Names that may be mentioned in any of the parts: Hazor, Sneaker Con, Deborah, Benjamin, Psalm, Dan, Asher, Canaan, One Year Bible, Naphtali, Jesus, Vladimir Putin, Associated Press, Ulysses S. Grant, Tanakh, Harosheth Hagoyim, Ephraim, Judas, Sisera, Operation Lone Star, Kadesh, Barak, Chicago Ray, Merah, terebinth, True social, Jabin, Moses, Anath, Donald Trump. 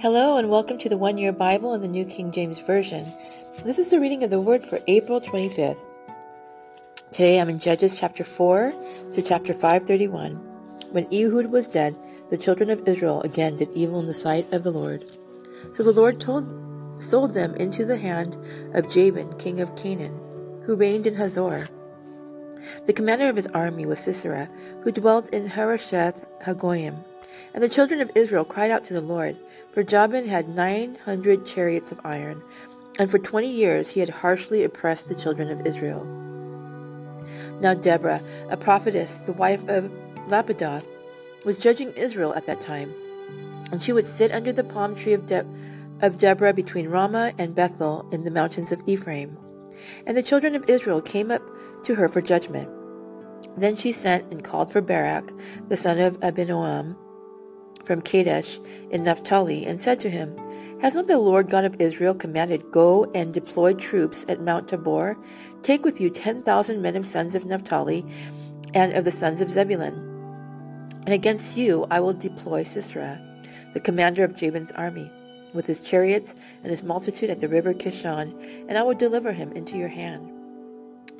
Hello and welcome to the One Year Bible in the New King James Version. This is the reading of the Word for April 25th. Today I'm in Judges chapter 4 to chapter 531. When Ehud was dead, the children of Israel again did evil in the sight of the Lord. So the Lord sold them into the hand of Jabin, king of Canaan, who reigned in Hazor. The commander of his army was Sisera, who dwelt in Harosheth Hagoyim. And the children of Israel cried out to the Lord, for Jabin had 900 chariots of iron, and for 20 years he had harshly oppressed the children of Israel. Now Deborah, a prophetess, the wife of Lapidoth, was judging Israel at that time, and she would sit under the palm tree of Deborah between Ramah and Bethel in the mountains of Ephraim. And the children of Israel came up to her for judgment. Then she sent and called for Barak, the son of Abinoam, from Kadesh in Naphtali, and said to him, "Has not the Lord God of Israel commanded, 'Go and deploy troops at Mount Tabor? Take with you 10,000 men of sons of Naphtali and of the sons of Zebulun, and against you I will deploy Sisera, the commander of Jabin's army, with his chariots and his multitude at the river Kishon, and I will deliver him into your hand.'"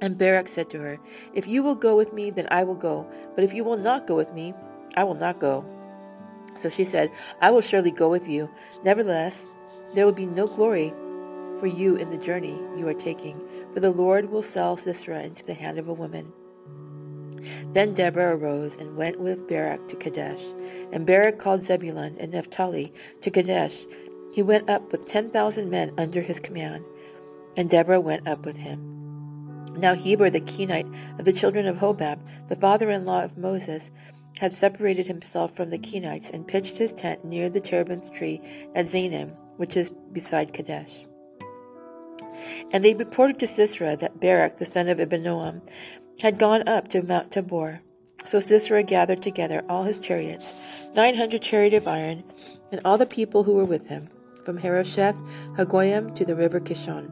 And Barak said to her, "If you will go with me, then I will go, but if you will not go with me, I will not go." So she said, "I will surely go with you. Nevertheless, there will be no glory for you in the journey you are taking, for the Lord will sell Sisera into the hand of a woman." Then Deborah arose and went with Barak to Kadesh. And Barak called Zebulun and Naphtali to Kadesh. He went up with 10,000 men under his command, and Deborah went up with him. Now Heber the Kenite of the children of Hobab, the father-in-law of Moses, had separated himself from the Kenites and pitched his tent near the terebinth tree at Zanim, which is beside Kadesh. And they reported to Sisera that Barak, the son of Abinoam, had gone up to Mount Tabor. So Sisera gathered together all his chariots, 900 chariots of iron, and all the people who were with him, from Harosheth Hagoyim to the river Kishon.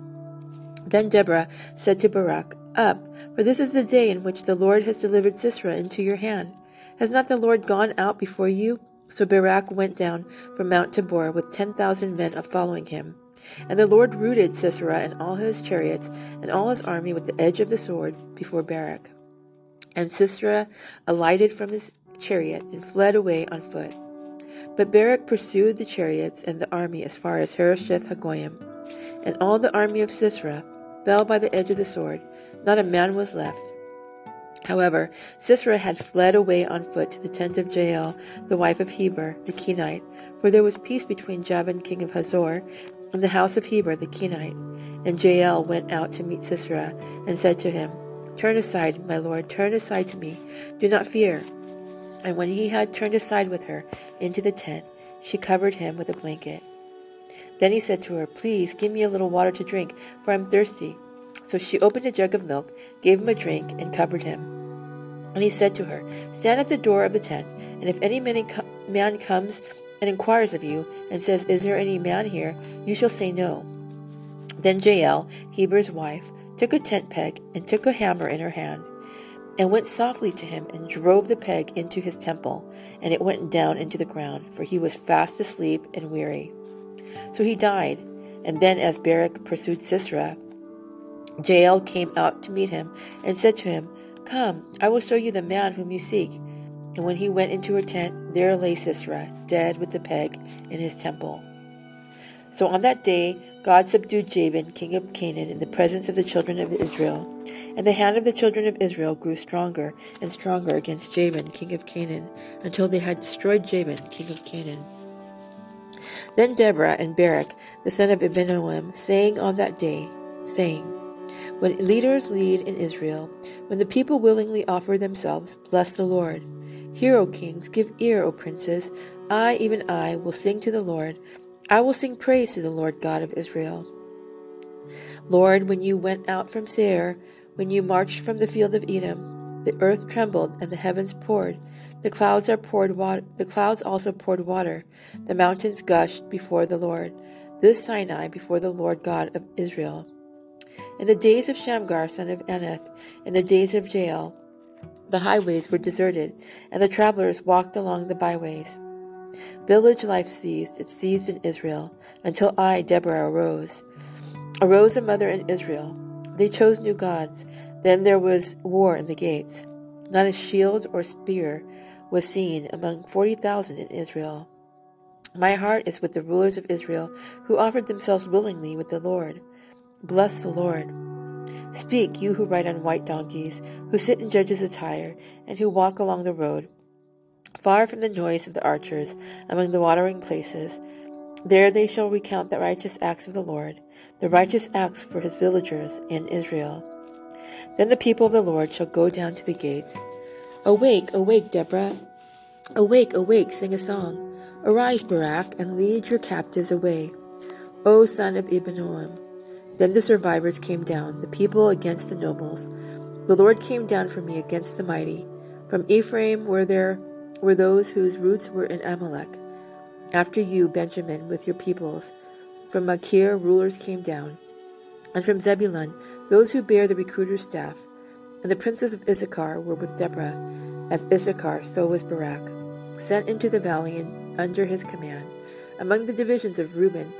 Then Deborah said to Barak, "Up, for this is the day in which the Lord has delivered Sisera into your hand. Has not the Lord gone out before you?" So Barak went down from Mount Tabor with 10,000 men following him. And the Lord routed Sisera and all his chariots and all his army with the edge of the sword before Barak. And Sisera alighted from his chariot and fled away on foot. But Barak pursued the chariots and the army as far as Harosheth Hagoyim. And all the army of Sisera fell by the edge of the sword. Not a man was left. However, Sisera had fled away on foot to the tent of Jael, the wife of Heber, the Kenite, for there was peace between Jabin, king of Hazor, and the house of Heber, the Kenite. And Jael went out to meet Sisera, and said to him, "Turn aside, my lord, turn aside to me. Do not fear." And when he had turned aside with her into the tent, she covered him with a blanket. Then he said to her, "Please, give me a little water to drink, for I am thirsty." So she opened a jug of milk, gave him a drink, and covered him. And he said to her, "Stand at the door of the tent, and if any man comes and inquires of you, and says, 'Is there any man here?' you shall say no." Then Jael, Heber's wife, took a tent peg, and took a hammer in her hand, and went softly to him, and drove the peg into his temple, and it went down into the ground, for he was fast asleep and weary. So he died. And then as Barak pursued Sisera, Jael came out to meet him and said to him, "Come, I will show you the man whom you seek." And when he went into her tent, there lay Sisera, dead with the peg in his temple. So on that day God subdued Jabin, king of Canaan, in the presence of the children of Israel. And the hand of the children of Israel grew stronger and stronger against Jabin, king of Canaan, until they had destroyed Jabin, king of Canaan. Then Deborah and Barak, the son of Abinoam, sang on that day, saying, "When leaders lead in Israel, when the people willingly offer themselves, bless the Lord. Hear, O kings, give ear, O princes. I, even I, will sing to the Lord. I will sing praise to the Lord God of Israel. Lord, when you went out from Seir, when you marched from the field of Edom, the earth trembled and the heavens poured. The clouds also poured water. The mountains gushed before the Lord. This Sinai before the Lord God of Israel. In the days of Shamgar, son of Anath, in the days of Jael, the highways were deserted, and the travelers walked along the byways. Village life ceased. It ceased in Israel, until I, Deborah, arose a mother in Israel. They chose new gods. Then there was war in the gates. Not a shield or spear was seen among 40,000 in Israel. My heart is with the rulers of Israel, who offered themselves willingly with the Lord. Bless the Lord. Speak, you who ride on white donkeys, who sit in judges' attire, and who walk along the road, far from the noise of the archers, among the watering places. There they shall recount the righteous acts of the Lord, the righteous acts for his villagers in Israel. Then the people of the Lord shall go down to the gates. Awake, awake, Deborah. Awake, awake, sing a song. Arise, Barak, and lead your captives away, O son of Abinoam. Then the survivors came down, the people against the nobles. The Lord came down from me against the mighty. From Ephraim were those whose roots were in Amalek. After you, Benjamin, with your peoples. From Machir, rulers came down. And from Zebulun, those who bear the recruiter's staff. And the princes of Issachar were with Deborah. As Issachar, so was Barak, sent into the valley and under his command. Among the divisions of Reuben,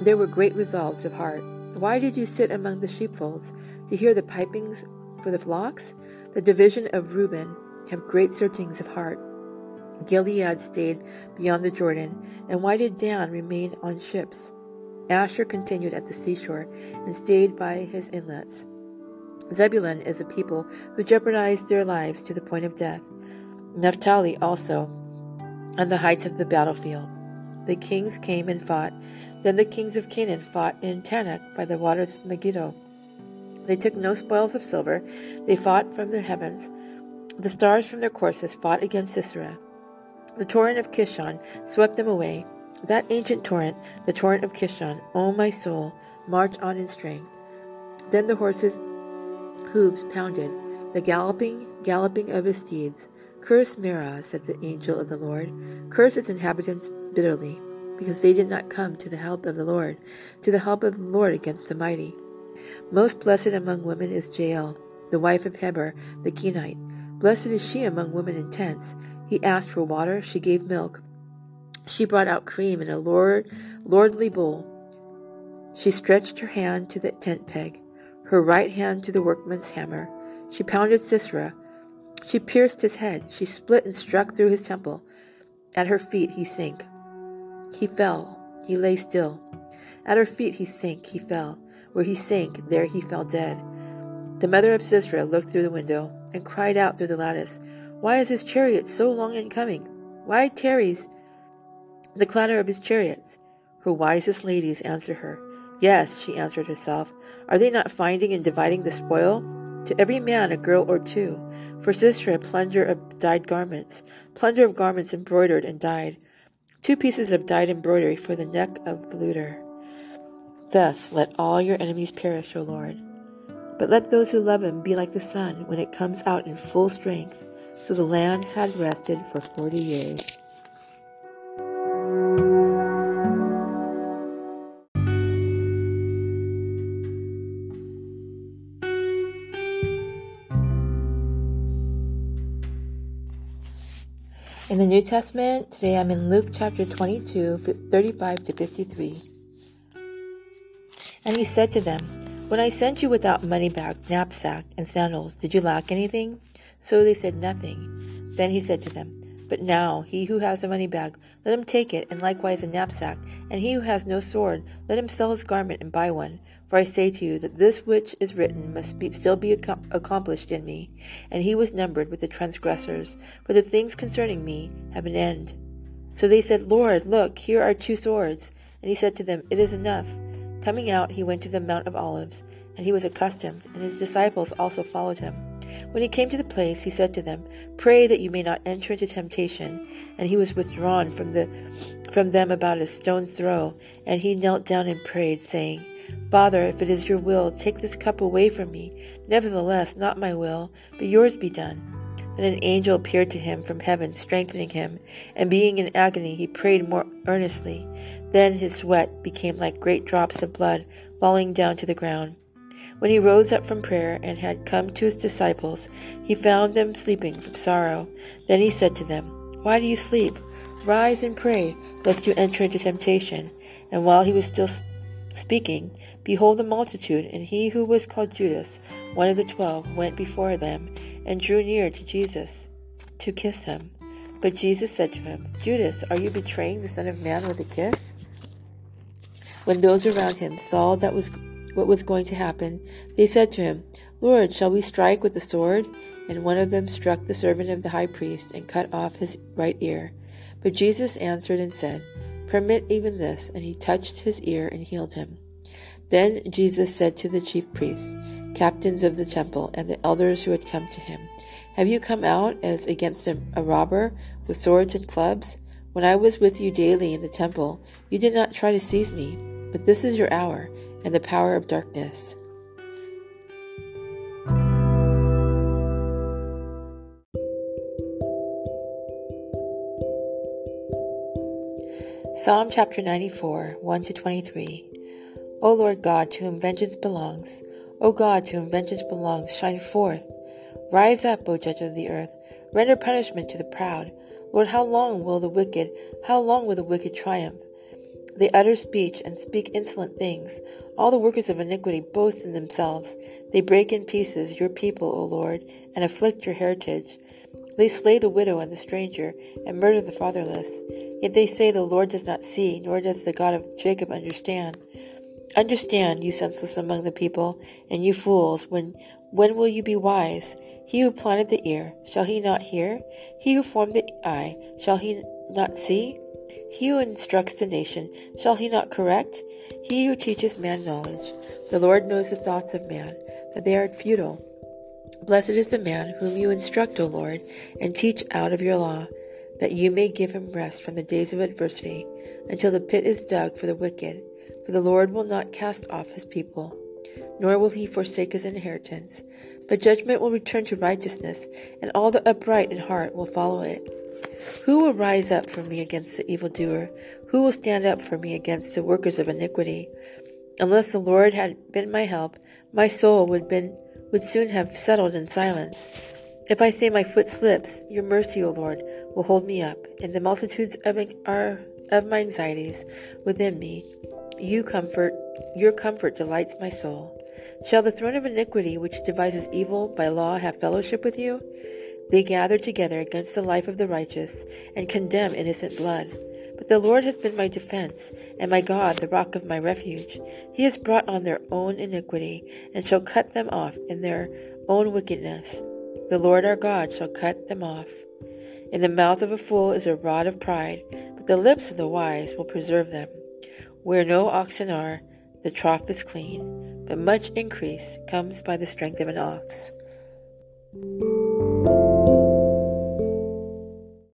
there were great resolves of heart. Why did you sit among the sheepfolds to hear the pipings for the flocks? The division of Reuben have great searchings of heart. Gilead stayed beyond the Jordan, and why did Dan remain on ships? Asher continued at the seashore and stayed by his inlets. Zebulun is a people who jeopardized their lives to the point of death. Naphtali also, on the heights of the battlefield. The kings came and fought. Then the kings of Canaan fought in Tanakh by the waters of Megiddo. They took no spoils of silver. They fought from the heavens. The stars from their courses fought against Sisera. The torrent of Kishon swept them away. That ancient torrent, the torrent of Kishon, O my soul, march on in strength. Then the horses' hooves pounded, the galloping of his steeds. Curse Merah, said the angel of the Lord. Curse its inhabitants bitterly, because they did not come to the help of the Lord, against the mighty. Most blessed among women is Jael, the wife of Heber, the Kenite. Blessed is she among women in tents. He asked for water, she gave milk. She brought out cream in a lordly bowl. She stretched her hand to the tent peg, her right hand to the workman's hammer. She pounded Sisera. She pierced his head. She split and struck through his temple. At her feet he sank. He fell. He lay still. At her feet he sank. He fell. Where he sank, there he fell dead. The mother of Sisera looked through the window and cried out through the lattice, Why is his chariot so long in coming? Why tarries the clatter of his chariots? Her wisest ladies answered her. Yes, she answered herself. Are they not finding and dividing the spoil? To every man a girl or two. For Sisera, plunder of dyed garments, plunder of garments embroidered and dyed, 2 pieces of dyed embroidery for the neck of the looter. Thus let all your enemies perish, O Lord. But let those who love him be like the sun when it comes out in full strength. So the land had rested for 40 years. In the New Testament, today I'm in Luke chapter 22, 35 to 53. And he said to them, When I sent you without money bag, knapsack, and sandals, did you lack anything? So they said nothing. Then he said to them, But now he who has a money bag, let him take it, and likewise a knapsack. And he who has no sword, let him sell his garment and buy one. For I say to you that this which is written must still be accomplished in me. And he was numbered with the transgressors, for the things concerning me have an end. So they said, Lord, look, here are 2 swords. And he said to them, It is enough. Coming out, he went to the Mount of Olives, and he was accustomed, and his disciples also followed him. When he came to the place, he said to them, Pray that you may not enter into temptation. And he was withdrawn from them about a stone's throw, and he knelt down and prayed, saying, Father, if it is your will, take this cup away from me. Nevertheless, not my will, but yours be done. Then an angel appeared to him from heaven, strengthening him, and being in agony, he prayed more earnestly. Then his sweat became like great drops of blood falling down to the ground. When he rose up from prayer and had come to his disciples, he found them sleeping from sorrow. Then he said to them, Why do you sleep? Rise and pray, lest you enter into temptation. And while he was still speaking, behold, the multitude, and he who was called Judas, one of the 12, went before them, and drew near to Jesus, to kiss him. But Jesus said to him, Judas, are you betraying the Son of Man with a kiss? When those around him saw that was what was going to happen, they said to him, Lord, shall we strike with the sword? And one of them struck the servant of the high priest, and cut off his right ear. But Jesus answered and said, Permit even this. And he touched his ear and healed him. Then Jesus said to the chief priests, captains of the temple, and the elders who had come to him, Have you come out as against a robber with swords and clubs? When I was with you daily in the temple, you did not try to seize me, but this is your hour and the power of darkness. Psalm chapter 94, 1-23. O Lord God, to whom vengeance belongs, O God, to whom vengeance belongs, shine forth. Rise up, O judge of the earth. Render punishment to the proud. Lord, how long will the wicked triumph? They utter speech and speak insolent things. All the workers of iniquity boast in themselves. They break in pieces your people, O Lord, and afflict your heritage. They slay the widow and the stranger, and murder the fatherless. Yet they say the Lord does not see, nor does the God of Jacob understand. Understand, you senseless among the people, and you fools, when will you be wise? He who planted the ear, shall he not hear? He who formed the eye, shall he not see? He who instructs the nation, shall he not correct? He who teaches man knowledge. The Lord knows the thoughts of man, that they are futile. Blessed is the man whom you instruct, O Lord, and teach out of your law, that you may give him rest from the days of adversity, until the pit is dug for the wicked. For the Lord will not cast off his people, nor will he forsake his inheritance. But judgment will return to righteousness, and all the upright in heart will follow it. Who will rise up for me against the evildoer? Who will stand up for me against the workers of iniquity? Unless the Lord had been my help, my soul would soon have settled in silence. If I say my foot slips, your mercy, O Lord, will hold me up. In the multitudes of my anxieties within me, Your comfort delights my soul. Shall the throne of iniquity, which devises evil by law, have fellowship with you? They gather together against the life of the righteous, and condemn innocent blood. But the Lord has been my defense, and my God the rock of my refuge. He has brought on their own iniquity, and shall cut them off in their own wickedness. The Lord our God shall cut them off. In the mouth of a fool is a rod of pride, but the lips of the wise will preserve them. Where no oxen are, the trough is clean, but much increase comes by the strength of an ox.